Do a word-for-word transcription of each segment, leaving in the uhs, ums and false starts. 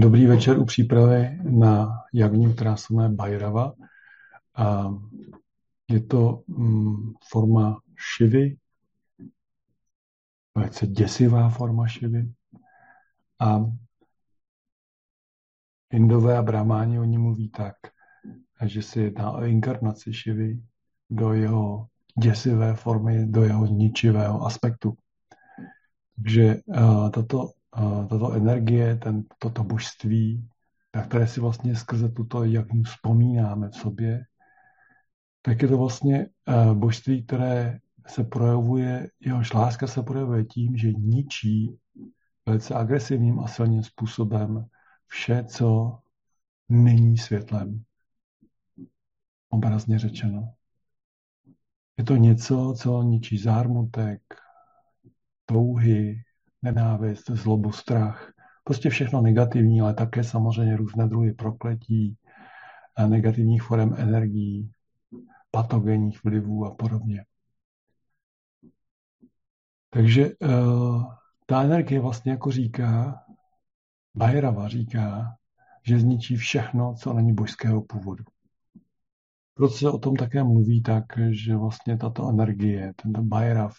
Dobrý večer u přípravy na jagňu, která se jmenuje Bhairava. Je to forma Šivy, velice děsivá forma Šivy. A Indové a Brahmáni o ní mluví tak, že se jedná o inkarnaci Šivy do jeho děsivé formy, do jeho ničivého aspektu. Takže tato tato energie, ten, toto božství, na které si vlastně skrze tuto, jak vzpomínáme v sobě, tak je to vlastně božství, které se projevuje, jehož láska se projevuje tím, že ničí velice agresivním a silným způsobem vše, co není světlem. Obrazně řečeno. Je to něco, co ničí zármutek, touhy, nenávist, zlobu, strach, prostě všechno negativní, ale také samozřejmě různé druhy prokletí, negativních forem energií, patogenních vlivů a podobně. Takže uh, ta energie vlastně jako říká, Bhairava říká, že zničí všechno, co není božského původu. Proto se o tom také mluví tak, že vlastně tato energie, tento Bhairav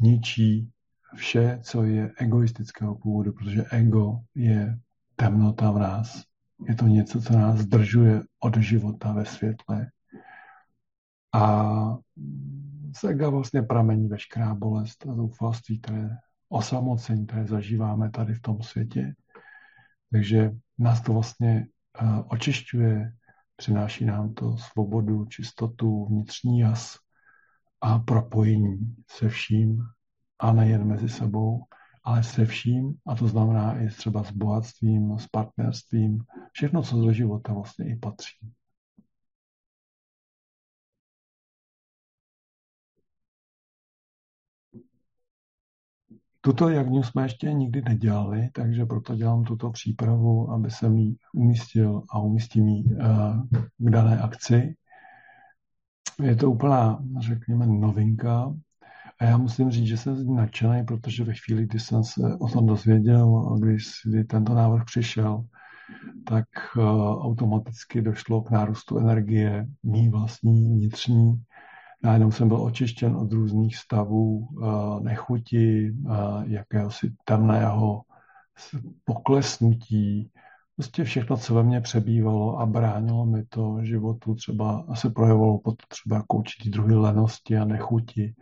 ničí vše, co je egoistického původu, protože ego je temnota v nás. Je to něco, co nás zdržuje od života ve světle. A z ega vlastně pramení veškerá bolest a zoufalství, které osamocení, které zažíváme tady v tom světě. Takže nás to vlastně očišťuje, přináší nám to svobodu, čistotu, vnitřní jaz a propojení se vším, a nejen mezi sebou, ale se vším, a to znamená i třeba s bohatstvím, s partnerstvím, všechno, co do života vlastně i patří. Tuto jagňu jsme ještě nikdy nedělali, takže proto dělám tuto přípravu, aby jsem ji umístil a umístím ji k dané akci. Je to úplná, řekněme, novinka. A já musím říct, že jsem z ní nadšený, protože ve chvíli, kdy jsem se o tom dozvěděl, když tento návrh přišel, tak automaticky došlo k nárůstu energie, mý vlastní, vnitřní. Najednou jsem byl očištěn od různých stavů nechuti, jakéhosi temného poklesnutí. Prostě všechno, co ve mně přebývalo a bránilo mi to životu, třeba se projevovalo pod třeba jako určitý druhy lenosti a nechuti,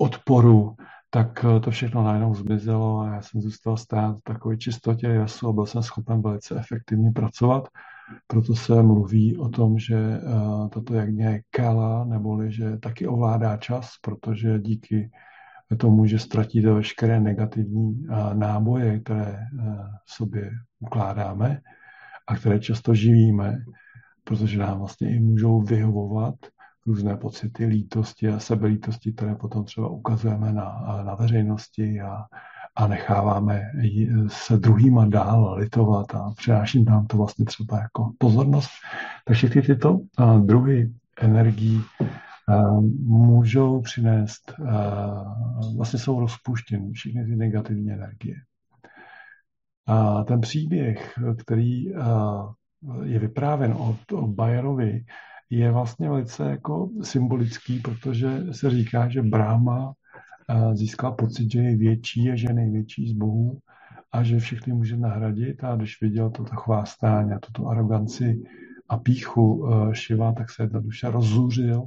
odporu, tak to všechno najednou zmizelo a já jsem zůstal stát v takové čistotě jasu a byl jsem schopen velice efektivně pracovat. Proto se mluví o tom, že tato jagně je kala, neboli že taky ovládá čas, protože díky tomu, že ztratíte veškeré negativní náboje, které sobě ukládáme a které často živíme, protože nám vlastně i můžou vyhovovat různé pocity lítosti a sebelítosti, které potom třeba ukazujeme na, na veřejnosti a, a necháváme se druhýma dál litovat a přináší nám to vlastně třeba jako pozornost. Takže ty, tyto druhy energií můžou přinést, vlastně jsou rozpuštěny všechny ty negativní energie. A ten příběh, který je vyprávěn od, od Bhairavy, je vlastně velice jako symbolický, protože se říká, že Brahma získal pocit, že je větší a že je největší z bohů a že všechny může nahradit, a když viděl toto chvástání a tuto aroganci a pýchu Šiva, tak se jednoduše rozzuřil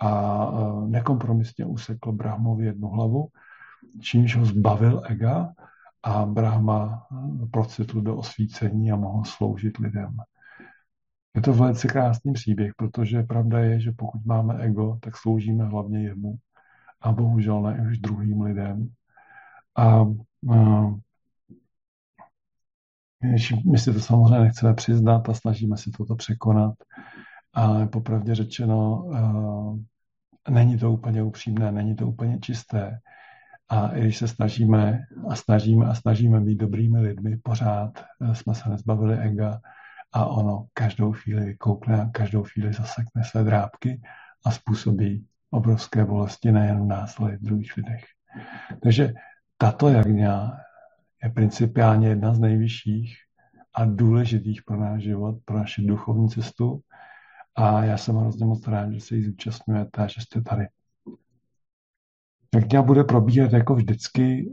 a nekompromisně usekl Brahmovi jednu hlavu, čímž ho zbavil ega a Brahma procitl do osvícení a mohl sloužit lidem. Je to velice krásný příběh, protože pravda je, že pokud máme ego, tak sloužíme hlavně jemu a bohužel ne už druhým lidem. A, a my si to samozřejmě nechceme přiznat a snažíme se toto překonat. A popravdě řečeno, a, není to úplně upřímné, není to úplně čisté. A i když se snažíme a snažíme a snažíme být dobrými lidmi, pořád jsme se nezbavili ega, a ono každou chvíli vykoukne a každou chvíli zasekne své drápky a způsobí obrovské bolesti nejen v nás, ale i v druhých lidech. Takže tato jagňa je principiálně jedna z nejvyšších a důležitých pro náš život, pro naši duchovní cestu. A já jsem hrozně moc rád, že se jí zúčastňujete a že jste tady. Kniha bude probíhat jako vždycky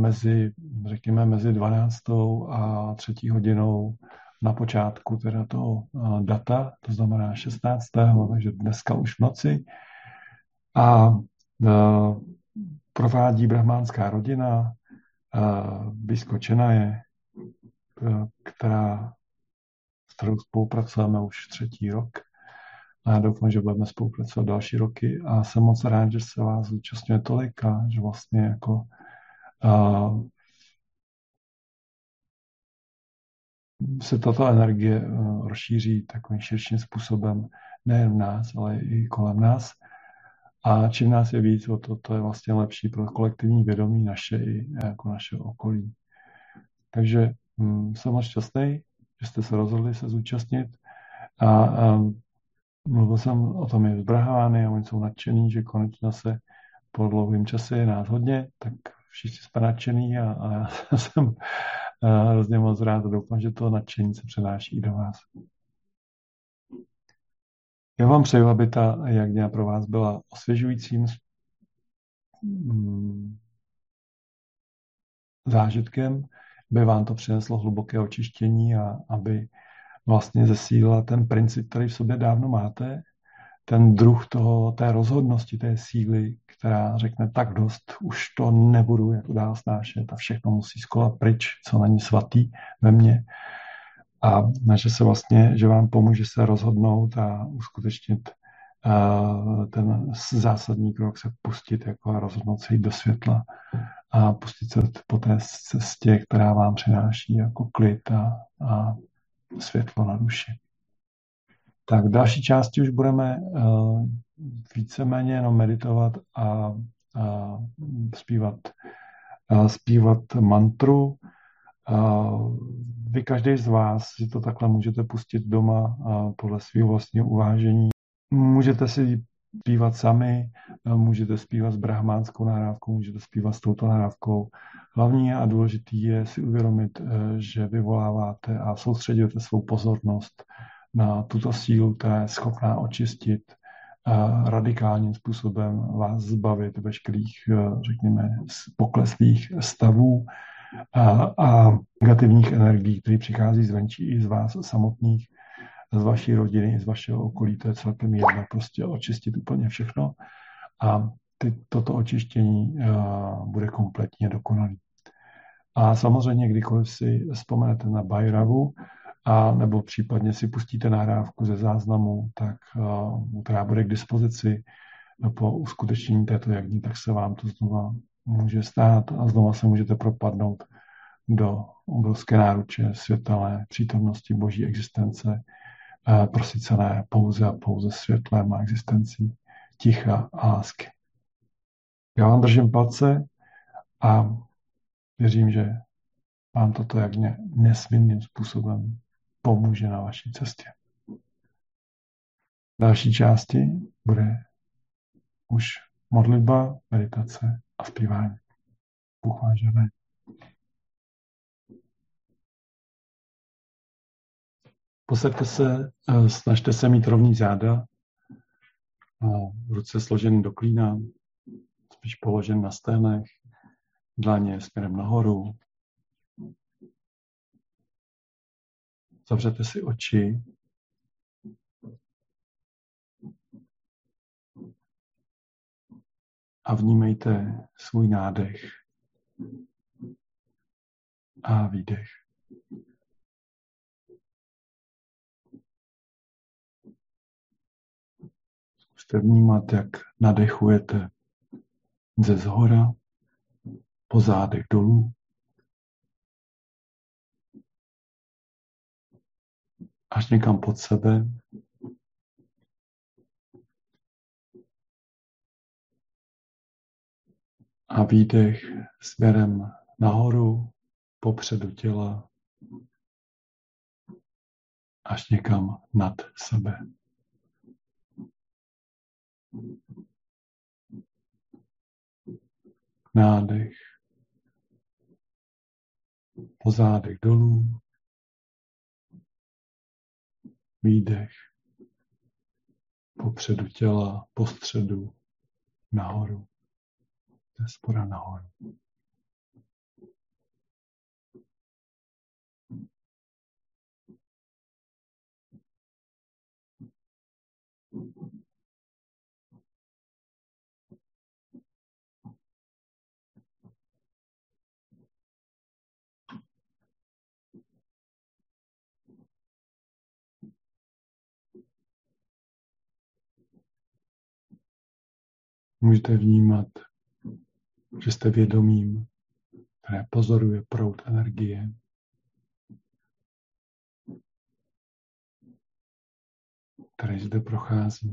mezi, řekněme, mezi dvanáctou a třetí hodinou na počátku teda toho data, to znamená šestnáctého takže dneska už v noci. A provádí brahmánská rodina, biskočena je, která, s kterou spolupracujeme už třetí rok. A já doufám, že budeme spolupracovat další roky a jsem moc rád, že se vás zúčastňuje tolik a že vlastně jako uh, se tato energie uh, rozšíří takovým širším způsobem nejen v nás, ale i kolem nás. A čím nás je víc, o to, to je vlastně lepší pro kolektivní vědomí naše i jako naše okolí. Takže um, jsem moc šťastný, že jste se rozhodli se zúčastnit a um, mluvil jsem o tom je z Brahmány a oni jsou nadšený, že konečně se po dlouhém čase je nás hodně, tak všichni jsme nadšený a, a já jsem hrozně moc rád a doufám, že to nadšení se přenáší i do vás. Já vám přeju, aby ta jagya pro vás byla osvěžujícím zážitkem, aby vám to přineslo hluboké očištění a aby vlastně zesílila ten princip, který v sobě dávno máte, ten druh toho, té rozhodnosti, té síly, která řekne tak dost, už to nebudu jako dál snášet a všechno musí skolat pryč, co není svatý ve mně. A že se vlastně, že vám pomůže se rozhodnout a uskutečnit uh, ten zásadní krok, se pustit jako a rozhodnout se jít do světla a pustit se po té cestě, která vám přináší jako klid a, a světlo na duši. Tak v další části už budeme uh, víceméně jenom meditovat a uh, zpívat, uh, zpívat mantru. Uh, vy každý z vás si to takhle můžete pustit doma uh, podle svého vlastního uvážení. Můžete si zpívat sami, uh, můžete zpívat s brahmánskou nahrávkou, můžete zpívat s touto nahrávkou. Hlavní a důležitý je si uvědomit, že vyvoláváte a soustředíte svou pozornost na tuto sílu, která je schopná očistit radikálním způsobem, vás zbavit veškerých, řekněme, pokleslých stavů a, a negativních energií, které přichází zvenčí i z vás samotných, z vaší rodiny, z vašeho okolí. To je celkem jedno, prostě očistit úplně všechno. A Ty, toto očištění uh, bude kompletně dokonalý. A samozřejmě, kdykoliv si vzpomenete na Bhairavu, a nebo případně si pustíte nahrávku ze záznamu, tak, uh, která bude k dispozici po uskutečnění této jagní, tak se vám to znova může stát a znova se můžete propadnout do obrovské náruče světelné přítomnosti boží existence, uh, prosycené pouze a pouze světlem a existencí ticha a lásky. Já vám držím palce a věřím, že vám toto jagně nesmírným způsobem pomůže na vaší cestě. V další části bude už modlitba, meditace a zpívání. Bůh vám žehnej. Posaďte se, snažte se mít rovný záda, ruce složené do klína, spíš položen na stehnech, dlaně směrem nahoru. Zavřete si oči. A vnímejte svůj nádech a výdech. Zkuste vnímat, jak nadechujete ze zhora, po zádech dolů až někam pod sebe a výdech směrem nahoru, popředu těla až někam nad sebe. Nádech, po zádech dolů, výdech po předu těla, po středu nahoru, ze spoda nahoru. Můžete vnímat, že jste vědomím, které pozoruje proud energie. Který zde prochází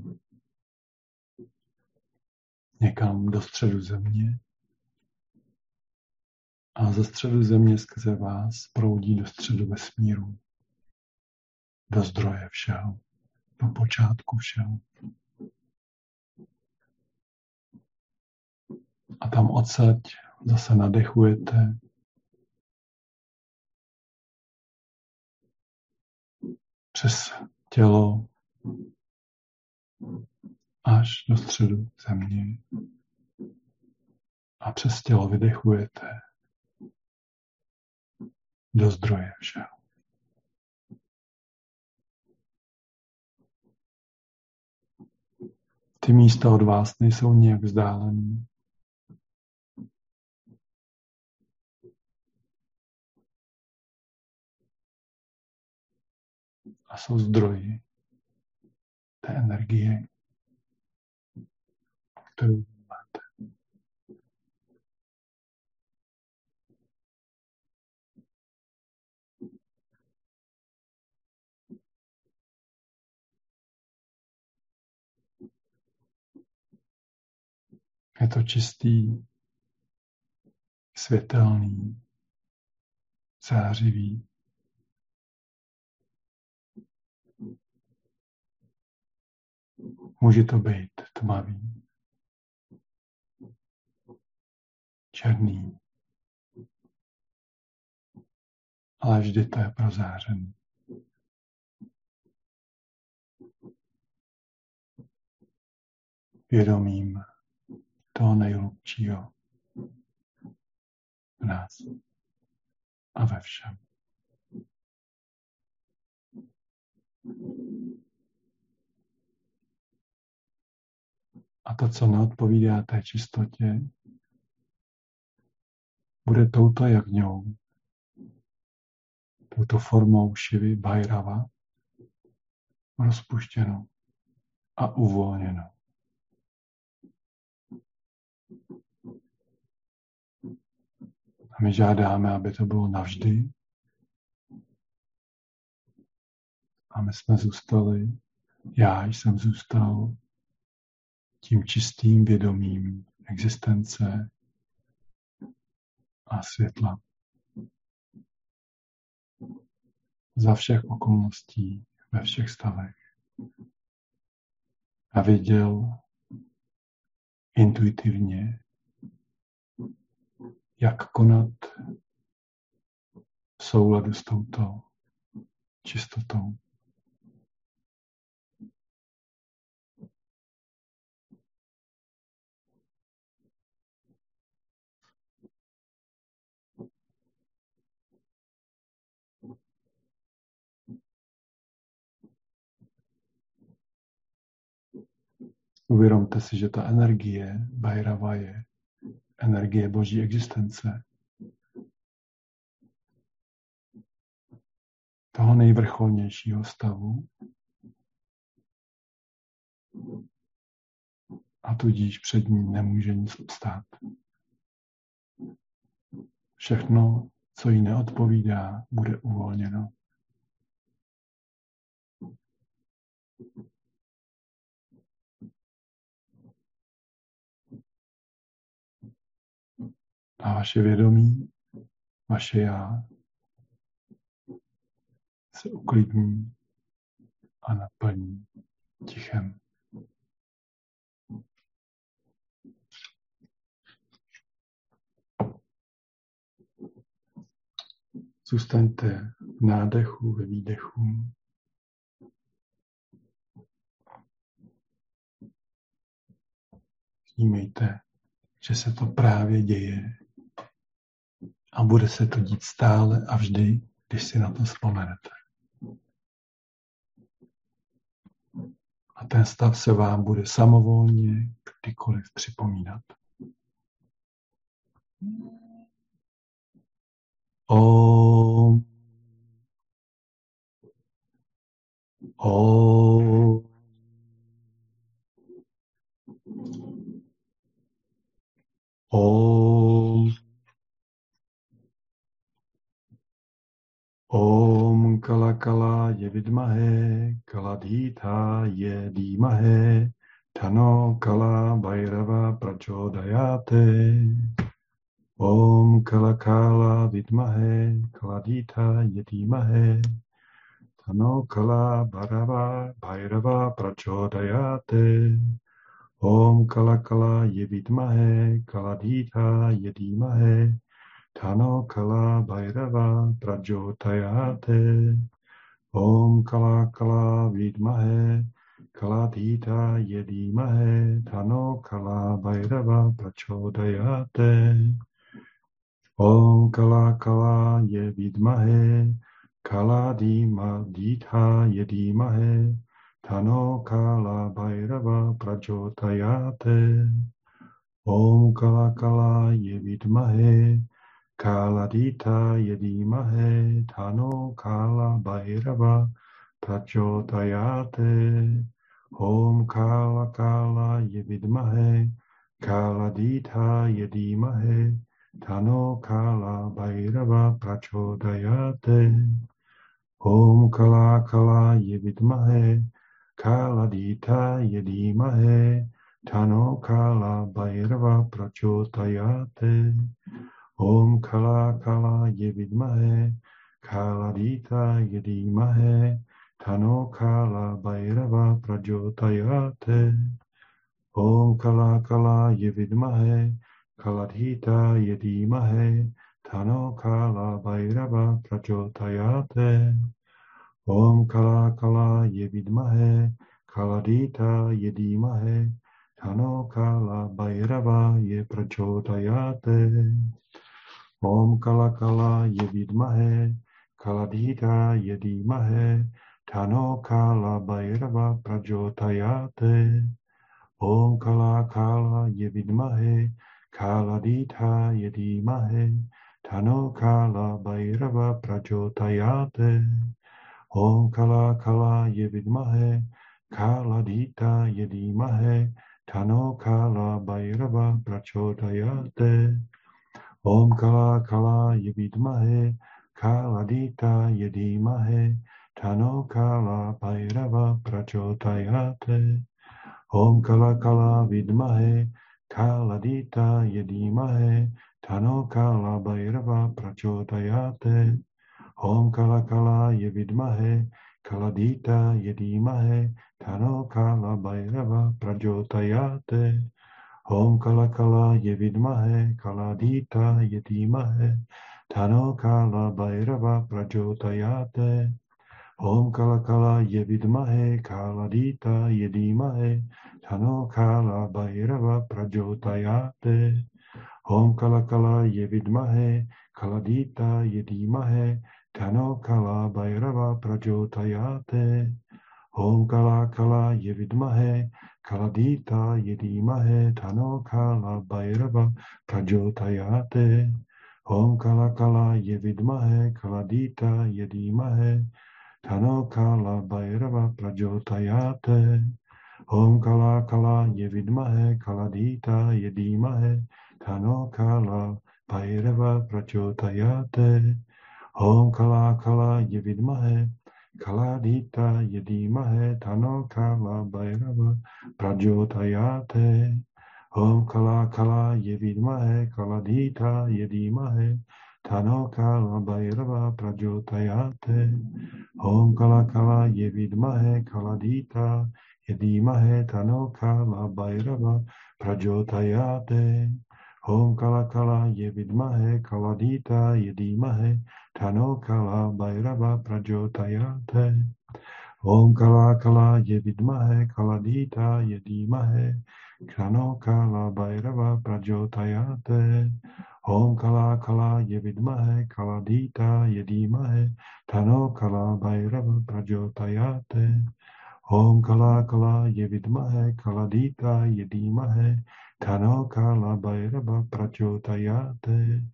někam do středu země a ze středu země skrze vás proudí do středu vesmíru, do zdroje všeho, do počátku všeho. A tam odsaď zase nadechujete přes tělo, až do středu země a přes tělo vydechujete do zdroje všeho. Ty místa od vás nejsou nijak vzdálený. A jsou zdroji té energie, kterou máte. Je to čistý, světelný, zářivý. Může to být tmavý, černý, ale vždy to je prozářený. Vědomím toho nejhlubšího v nás a ve všem. A to, co neodpovídá té čistotě, bude touto jagňou, touto formou Šivy Bhairava rozpuštěno a uvolněno. A my žádáme, aby to bylo navždy. A my jsme zůstali, já jsem zůstal tím čistým vědomím existence a světla. Za všech okolností, ve všech stavech. A věděl intuitivně, jak konat v souladu s touto čistotou. Uvědomte si, že ta energie Bhairava je energie boží existence. Toho nejvrcholnějšího stavu a tudíž před ním nemůže nic obstát. Všechno, co jí neodpovídá, bude uvolněno. A vaše vědomí, vaše já se uklidní a naplní tichem. Zůstaňte v nádechu, ve výdechu. Vnímejte, že se to právě děje a bude se to dít stále a vždy, když si na to vzpomenete. A ten stav se vám bude samovolně kdykoliv připomínat. Om. Om. Om. Om Kala Kala je vidmahe, Kala Dhita je dýmahe, Tano Kala Bhairava pračodayate. Om Kala Kala vidmahe, Kala Dhita yedimahe, Tano Kala Bhairava, Bhairava prachodayate. Om Kala Kala yevidmahe, Kala Dhita yedimahe, Tano Kala Bhairava prachodayate. Om Kala Kala vidmahe, Kala Dhita yedimahe, Tano Kala Bhairava prachodayate. Om Kala Kala je vidmahe, Kala Dima Dhita je dýmahe, Tano Kala Bhairava prachodayate. Om Kala Kala je vidmahe, Kala Dhita je dýmahe, Tano Kala Bhairava prachodayate. Om Kala Kala je vidmahe, Kala Dhita je dýmahe, Tano Kala Bhairava prachodayate. Om Kala Kala je vidmahe, Kala Dhita je dýmahe, Tano Kala Bhairava prachodayate. Om Kala Kala je vidmahe, Kala Dhita je dýmahe, Tano Kala Bhairava prachodayate. Om Kala Kala je vidmahe, Kala Dhita je dýmahe, Tano Kala Bhairava prachodayate. Om Kala Kala je vidmahe, Kala Dhita je dýmahe, Tano Kala Bhairava je prachodayate. Om Kala Kala je vidmahe, Kala Dhita je dýmahe, Tano Kala Bhairava prachodayate. Om Kala Kala je vidmahe, Kala Dhita je dýmahe, Tano Kala Bhairava prachodayate. Om Kala Kala je vidmahe, Kala Dhita je dýmahe, Tano Kala Bhairava prachodayate. Om Kala Kala je vidmahe, Kala Dhita je dýmahe, Tano Kala Bhairava prachodayate. Om Kala Kala vidmahe, Kala Dhita je dýmahe, Tano Kala Bhairava prachodayate. Om Kala Kala je vidmahe, Kala Dhita je dýmahe, Tano Kala Bhairava prachodayate. Om Kala Kala je vidmahe, Kala Dhita je dýmahe, Tano Kala Bhairava prachodayate. Om Kala Kala je vidmahe, Kala Dhita je dýmahe, Tano Kala Bhairava prachodayate. Om Kala Kala je vidmahe, Kala Dhita je dýmahe, Tano Kala Bhairava prachodayate. Om Kala Kala je vidmahe, Kala Dhita je dýmahe, Tano Kala Bhairava prachodayate. Om Kala Kala je vidmahe, Kala Dhita je dýmahe, Tano Kala Bhairava prachodayate. Om Kala Kala je vidmahe, Kala Dhita je dýmahe, Tano Kala Bhairava prachodayate. Om Kala Kala je vidmahe, Kala Dhita je dýmahe, Tano Kala Bhairava prachodayate. Om Kala Kala je vidmahe, Kala Dhita je dýmahe, Tano Kala Bhairava prachodayate. Om Kala Kala je vidmahe, Kala Dhita je dýmahe, Tano Kala Bhairava prachodayate. Om Kala Kala Ye Vidmahe Kaladita Yedimahe Tano Kala Bhairava Prajotayate. Om Kala Kala Ye Vidmahe Kaladita Yedimahe Tano Kala Bhairava Prajotayate. Om Kala Kala Ye Vidmahe Kaladita Yedimahe Tano Kala Bhairava Prajotayate. Om Kala Kala Ye Vidmahe Kaladita Yedimahe Tano Kala Bhairava Prajotayate.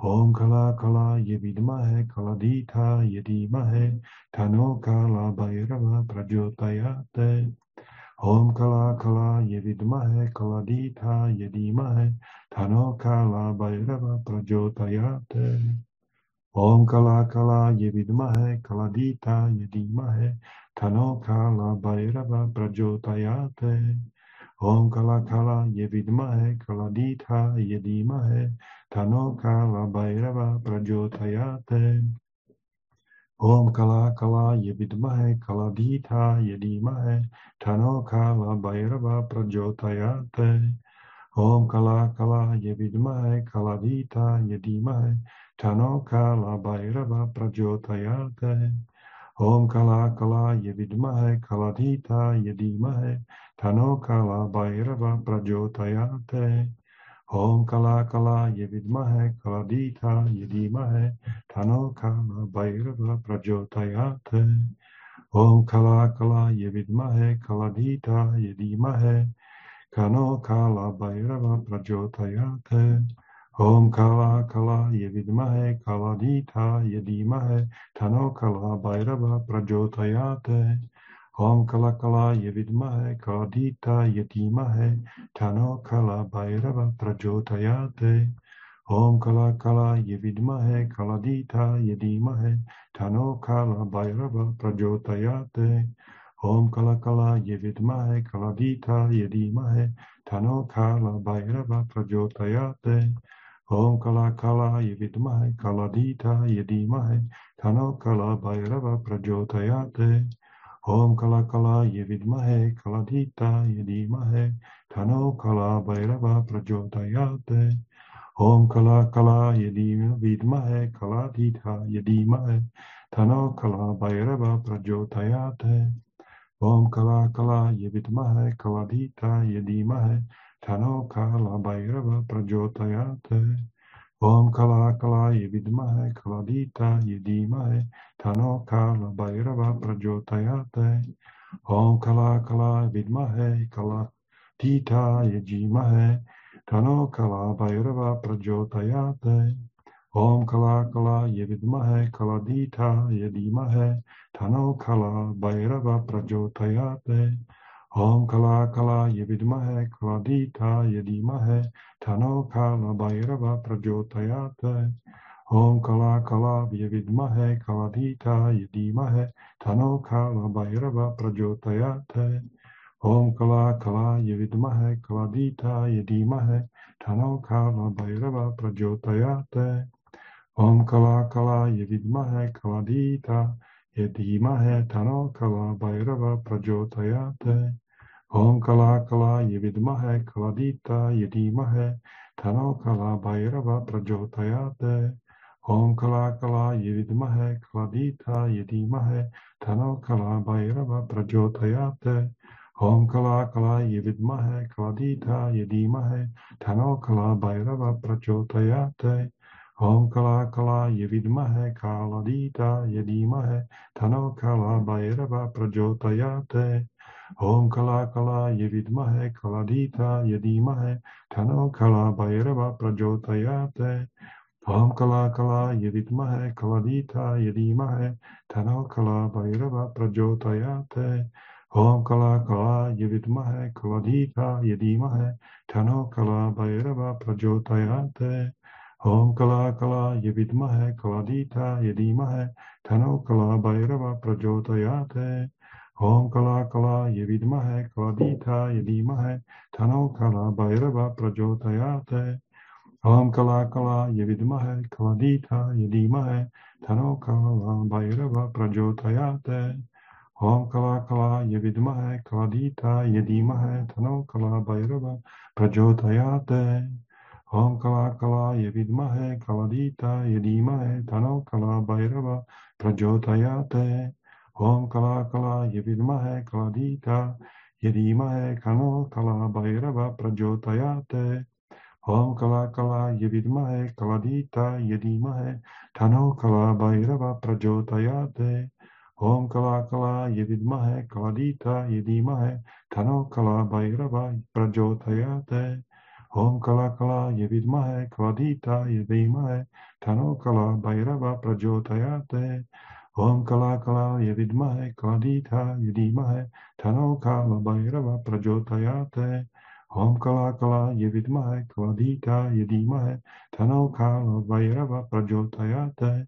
Om Kala Kala Ye Vidmahe Kaladita Yedimahe Tano Kala Bhairava Prajotayate. Om Kala Kala Ye Vidmahe Kaladita Yedimahe Tano Kala Bhairava Prajotayate. Om Kala Kala Ye Vidmahe Kaladita Yedimahe Tano Kala Bhairava Prajotayate. Om Kala Kala Ye Vidmahe Kaladita Yedimahe Tano Kala Bhairava Prajotayate. Om Kala Kala Ye Vidmahe Kaladita Yedimahe Tano Kala Bhairava Prajotayate. Om Kala Kala Ye Vidmahe Kaladita Yedimahe Tano Kala Bhairava Prajotayate. Om Kala Kala Ye Vidmahe Kaladita Yedimahe Tano Kala Bhairava Prajotayate. Om Kala Kala Ye Vidmahe Kaladita Yedimahe Tano Kala Bhairava Prajotayate. Om Kala Kala Ye Vidmahe Kaladita Yedimahe Tano Kala Bhairava Prajotayate. Om Kala Kala Ye Vidmahe Kaladita Yedimahe Tano Kala Bhairava Prajotayate. Om Kala Kala Ye Vidmahe Kaladita Yedimahe Tano Kala Bhairava Prajotayate. Om Kala Kala Ye Vidmahe Kaladita Yedimahe Tano Kala Bhairava Prajotayate. Om Kala Kala Ye Vidmahe Kaladita Yedimahe Tano Kala Bhairava Prajotayate. Om Kala Kala Ye Vidmahe Kaladita Yedimahe Tano Kala Bhairava Prajotayate. Om Kala Kala Ye Vidmahe Kaladita Yedimahe Tano Kala Bhairava Prajotayate. Om Kala Kala Ye Vidmahe Kaladita Yedimahe Tano Kala Bhairava Prajotayate. Om Kala Kala Ye Vidmahe Kaladita Yedimahe Tano Kala Bhairava Prajotayate. Om Kala Kala Ye Vidmahe Kaladita Yedimahe Tano Kala Bhairava Prajotayate. Om Kala Kala Ye Vidmahe Kaladita Yedimahe Tano Kala Bhairava Prajotayate. Om Kala Kala Ye Vidmahe Kaladita Yedimahe Tano Kala Bhairava Prajotayate. Om Kala Kala Ye Vidmahe Kaladita Yedimahe Tano Kala Bhairava Prajotayate. Om Kala Kala Ye Vidmahe Kaladita Yedimahe Tano Kala Bhairava Prajotayate. Om Kala Kala Ye Vidmahe Kaladita Yedimahe Tano Kala Bhairava Prajotayate. Om Kala Kala Ye Vidmahe Kaladita Yedimahe Tano Kala Bhairava Prajotayate. Om Kala Kala Ye Vidmahe Kaladita Yedimahe Tano Kala Bhairava Prajotayate. Om Kala Kala Ye Vidmahe Kaladita Yedimahe Tano Kala Bhairava Prajotayate. Om Kala Kala Ye Vidmahe Kaladita Yedimahe Tano Kala Bhairava Prajotayate. Om Kala Kala Ye Vidmahe Kaladita Yedimahe Tano Kala Bhairava Prajotayate. Om Kala Kala Ye Vidmahe Kaladita Yedimahe Tano Kala Bhairava Prajotayate. Om Kala Kala Ye Vidmahe Kaladita Yedimahe Tano Kala Bhairava Prajotayate. Om Kala Kala Ye Vidmahe Kaladita Yedimahe Tano Kala Bhairava Prajotayate. Om Kala Kala Ye Vidmahe Kaladita Yedimahe Tano Kala Bhairava Prajotayate. Om Kala Kala Ye Vidmahe Kaladita Yedimahe Tano Kala Bhairava Prajotayate. Om Kala Kala Ye Vidmahe Kaladita Yedimahe Tano Kala Bhairava Prajotayate. Om Kala Kala Ye Vidmahe Kaladita Yedimahe Tano Kala Bhairava Prajotayate. Om Kala Kala Yevidmahe Kaladita Yedimahe Tano Kala Bhairava Prajotayate. Om Kala Kala Yevidmahe Kaladita Yedimahe Kano Kala Bhairava Prajotayate. Om Kala Kala Yevidmahe Kaladita Yedimahe Tano Kala Bhairava Prajotayate. Om Kala Kala Yevidmahe Kaladita Yedimahe Tano Kala Bhairava Prajotayate. Om Kala Kala Yevidmahe Kaladita Yedimahe Tano Kala Bhairava Prajotayate. Om Kala Kala Yevidmahe Kaladita Yedimahe Tano Kala Bhairava Prajotayate. Om Kala Kala Yevidmahe Kaladita Yedimahe Tano Kala Bhairava Prajotayate.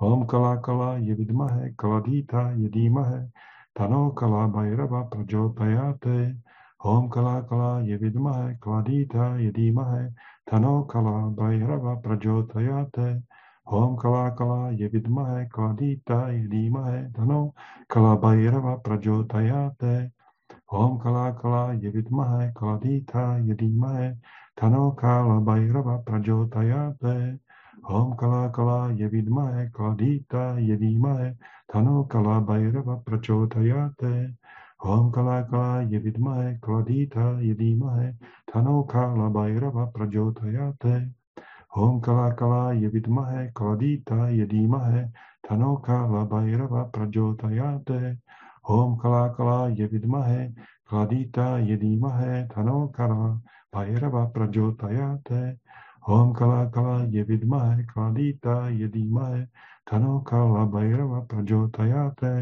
Om Kala Kala Yevidmahe Kaladita Yedimahe Tano Kala Bhairava Prajotayate. Om Kala Kala Yevidmahe Kaladita Yedimahe Tano Kala Bhairava Prajotayate. Om Kala Kala Yevidmahe Kaladita Yedimahe Tano Kala Bhairava Prajotayate. Om Kala Kala Yevidmahe Kaladita Yedimahe Tano Kala Bhairava Prajotayate. Om Kala Kala Yevidmahe Kaladita Yedimahe Tano Kala Bhairava Prajotayate. Om Kala Kala Yevidmahe Kaladita Yedimahe Tano Kala Bhairava Prajotayate. Om Kala Kala Yevidmahe Kaladita Yedimahe Tano Kala Bhairava Prajotayate. Om Kala Kala Yevidmahe Kaladita Yedimahe Tano Kala Bhairava Prajotayate. Om Kala Kala Yevidmahe Kaladita Yedimahe Tano Kala Bhairava Prajotayate.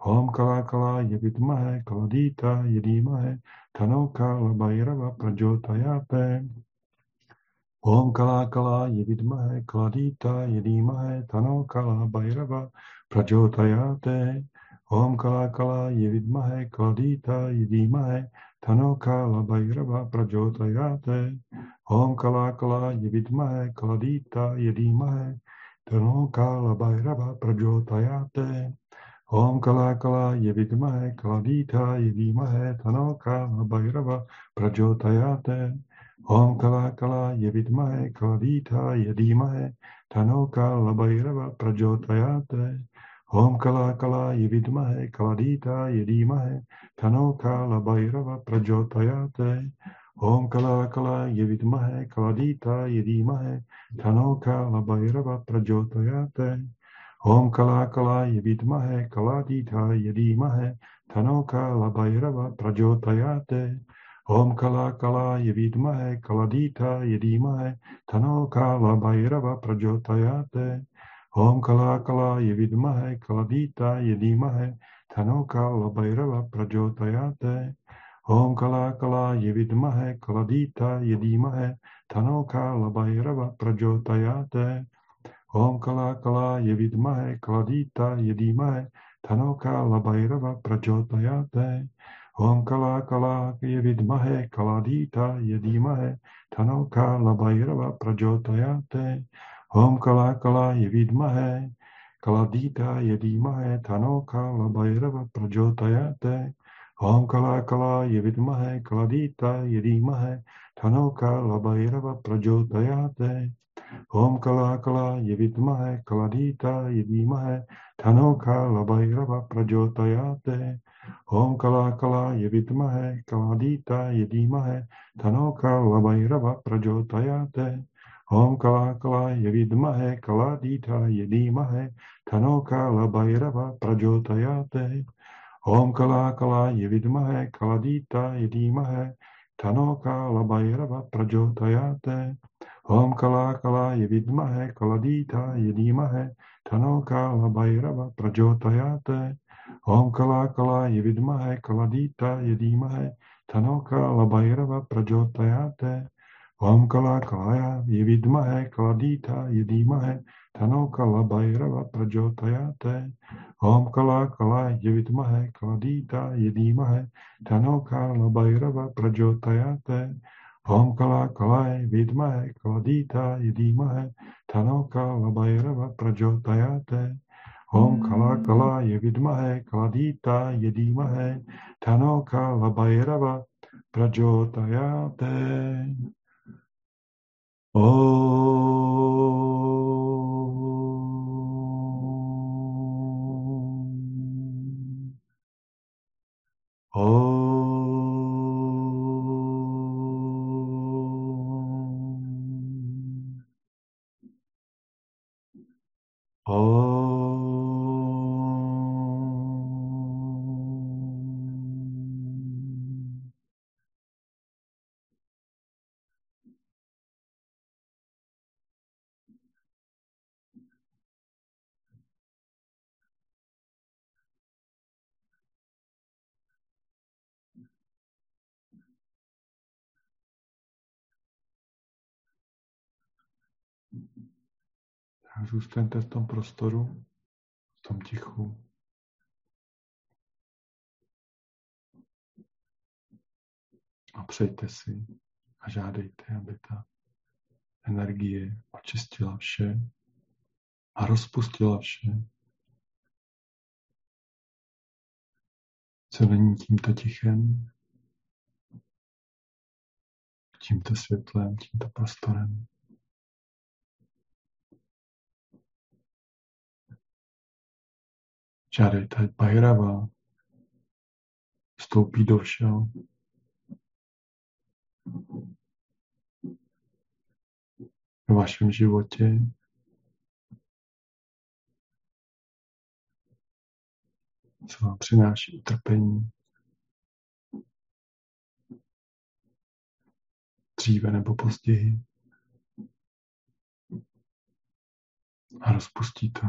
Om Kala Kala Yevidmahe Kaladita Yedimahe Tano Kala Bhairava Prajotayate. Om Kala Kala Yevidmahe Kaladita Yedimahe Tano Kala Bhairava Prajotayate. Om Kala Kala Yevidmahe Kaladita Yedimahe Tano Kala Bhairava Prajotayate. Om Kala Kala Yevidmahe Kaladita Yedimahe Tano Kala Bhairava Prajotayate. Om Kala Kala Yevidmahe Kaladita Yedimahe Tano Kala Bhairava Prajotayate. Om Kala Kala Yevidmahe Kaladita Yedimahe Tano Kala Bhairava Prajotayate. Om Kala Kala Yevidmahe Kaladita Yedimahe Tano Kala Bhairava Prajotayate. Om Kala Kala Yevidmahe Kaladita Yedimahe Tano Kala Bhairava Prajotayate. Om Kala Kala Yevidmahe Kaladita Yedimahe Tano Kala Bhairava Prajotayate. Om Kala Kala Yevidmahe Kaladita Yedimahe Tano Kala Bhairava Prajotayate. Om Kala Kala Yevidmahe Kaladita Yedimahe Tano Kala Bhairava Prajotayate. Om Kala Kala Yevidmahe Kaladita Yedimahe Tano Kala Bhairava Prajotayate. Om Kala Kala Yevidmahe Kaladita Yedimahe Tano Kala Bhairava Prajotayate. Om Kala Kala Yevidmahe Kaladita Yedimahe Tano Kala Bhairava Prajotayate. Om Kala Kala Yevidmahe Kaladita Yedimahe Tano Kala Bhairava Prajotayate. Om Kala Kala Yevidmahe Kaladita Yedimahe Tano Kala Bhairava Prajotayate. Om Kala Kala Yevidmahe Kaladita Yedimahe Tano Kala Bhairava Prajotayate. Om Kala Kala Yevidmahe Kaladita Yedimahe Tano Kala Bhairava Prajotayate. Om Kala Kala Yevidmahe Kaladita Yedimahe Tano Kala Bhairava Prajotayate. Om Kala Kala Yevidmahe Kaladita Yedimahe Tano Kala Bhairava Prajotayate. Om Kala Kala Yevidmahe Kaladita Yedimahe Tano Kala Bhairava Prajotayate. Om Kala Kala Yevidmahe Kaladita Yedimahe Tano Kala Bhairava Prajotayate. Om Kala Kala Yevidmahe Kaladita Yedimahe Tano Kala Bhairava Prajotayate. Om Kala Kala Yevidmahe Kaladita Yedimahe Tano Kala Bhairava Prajotayate. Om Kala Kala Yevidmahe Kaladita Yedimahe Tano Kala Bhairava Prajotayate. Om Kala Kala Yevidmahe Kaladita Yedimahe Tano Kala Bhairava Prajotayate. Om. Om. Om. Zůstaňte v tom prostoru, v tom tichu. A přejte si a žádejte, aby ta energie očistila vše a rozpustila vše, co není tímto tichem, tímto světlem, tímto prostorem. Žádejte, Bhairava vstoupí do všeho. V vašem životě co vám přináší utrpení dříve nebo později a rozpustí to.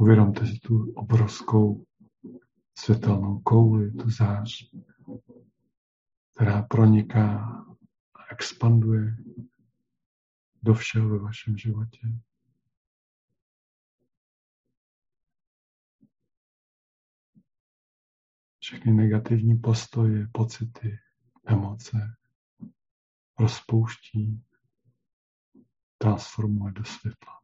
Uvědomte si tu obrovskou světelnou kouli, tu zář, která proniká a expanduje do všeho ve vašem životě. Všechny negativní postoje, pocity, emoce rozpouští, transformuje do světla.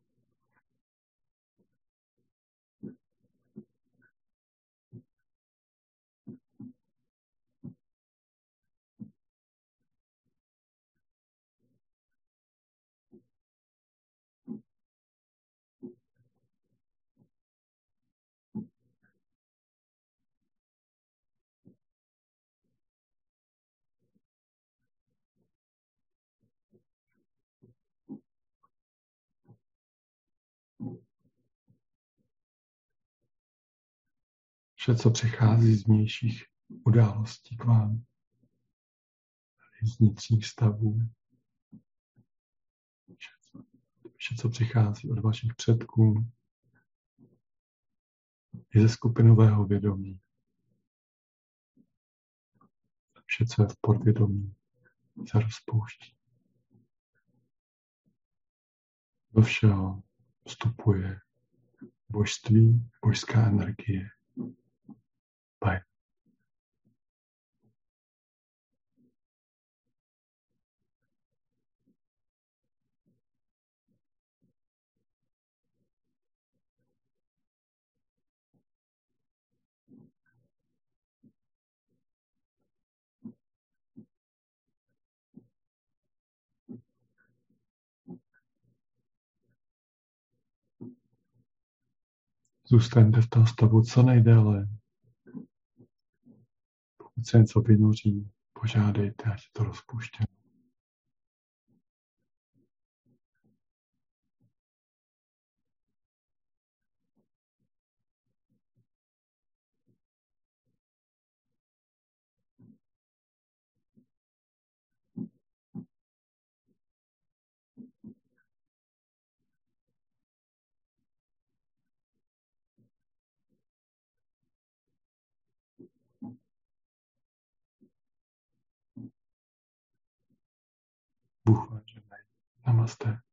Vše, co přichází z vnějších událostí k vám, z vnitřních stavů, vše, co přichází od vašich předků, je ze skupinového vědomí. Vše, co je v podvědomí, se rozpouští. Do všeho vstupuje božství, božská energie. Bye. Zůstaňte v tom stavu co nejdéle. Pokud se něco vynoří, požádejte, ať to rozpuštěno. Namaste.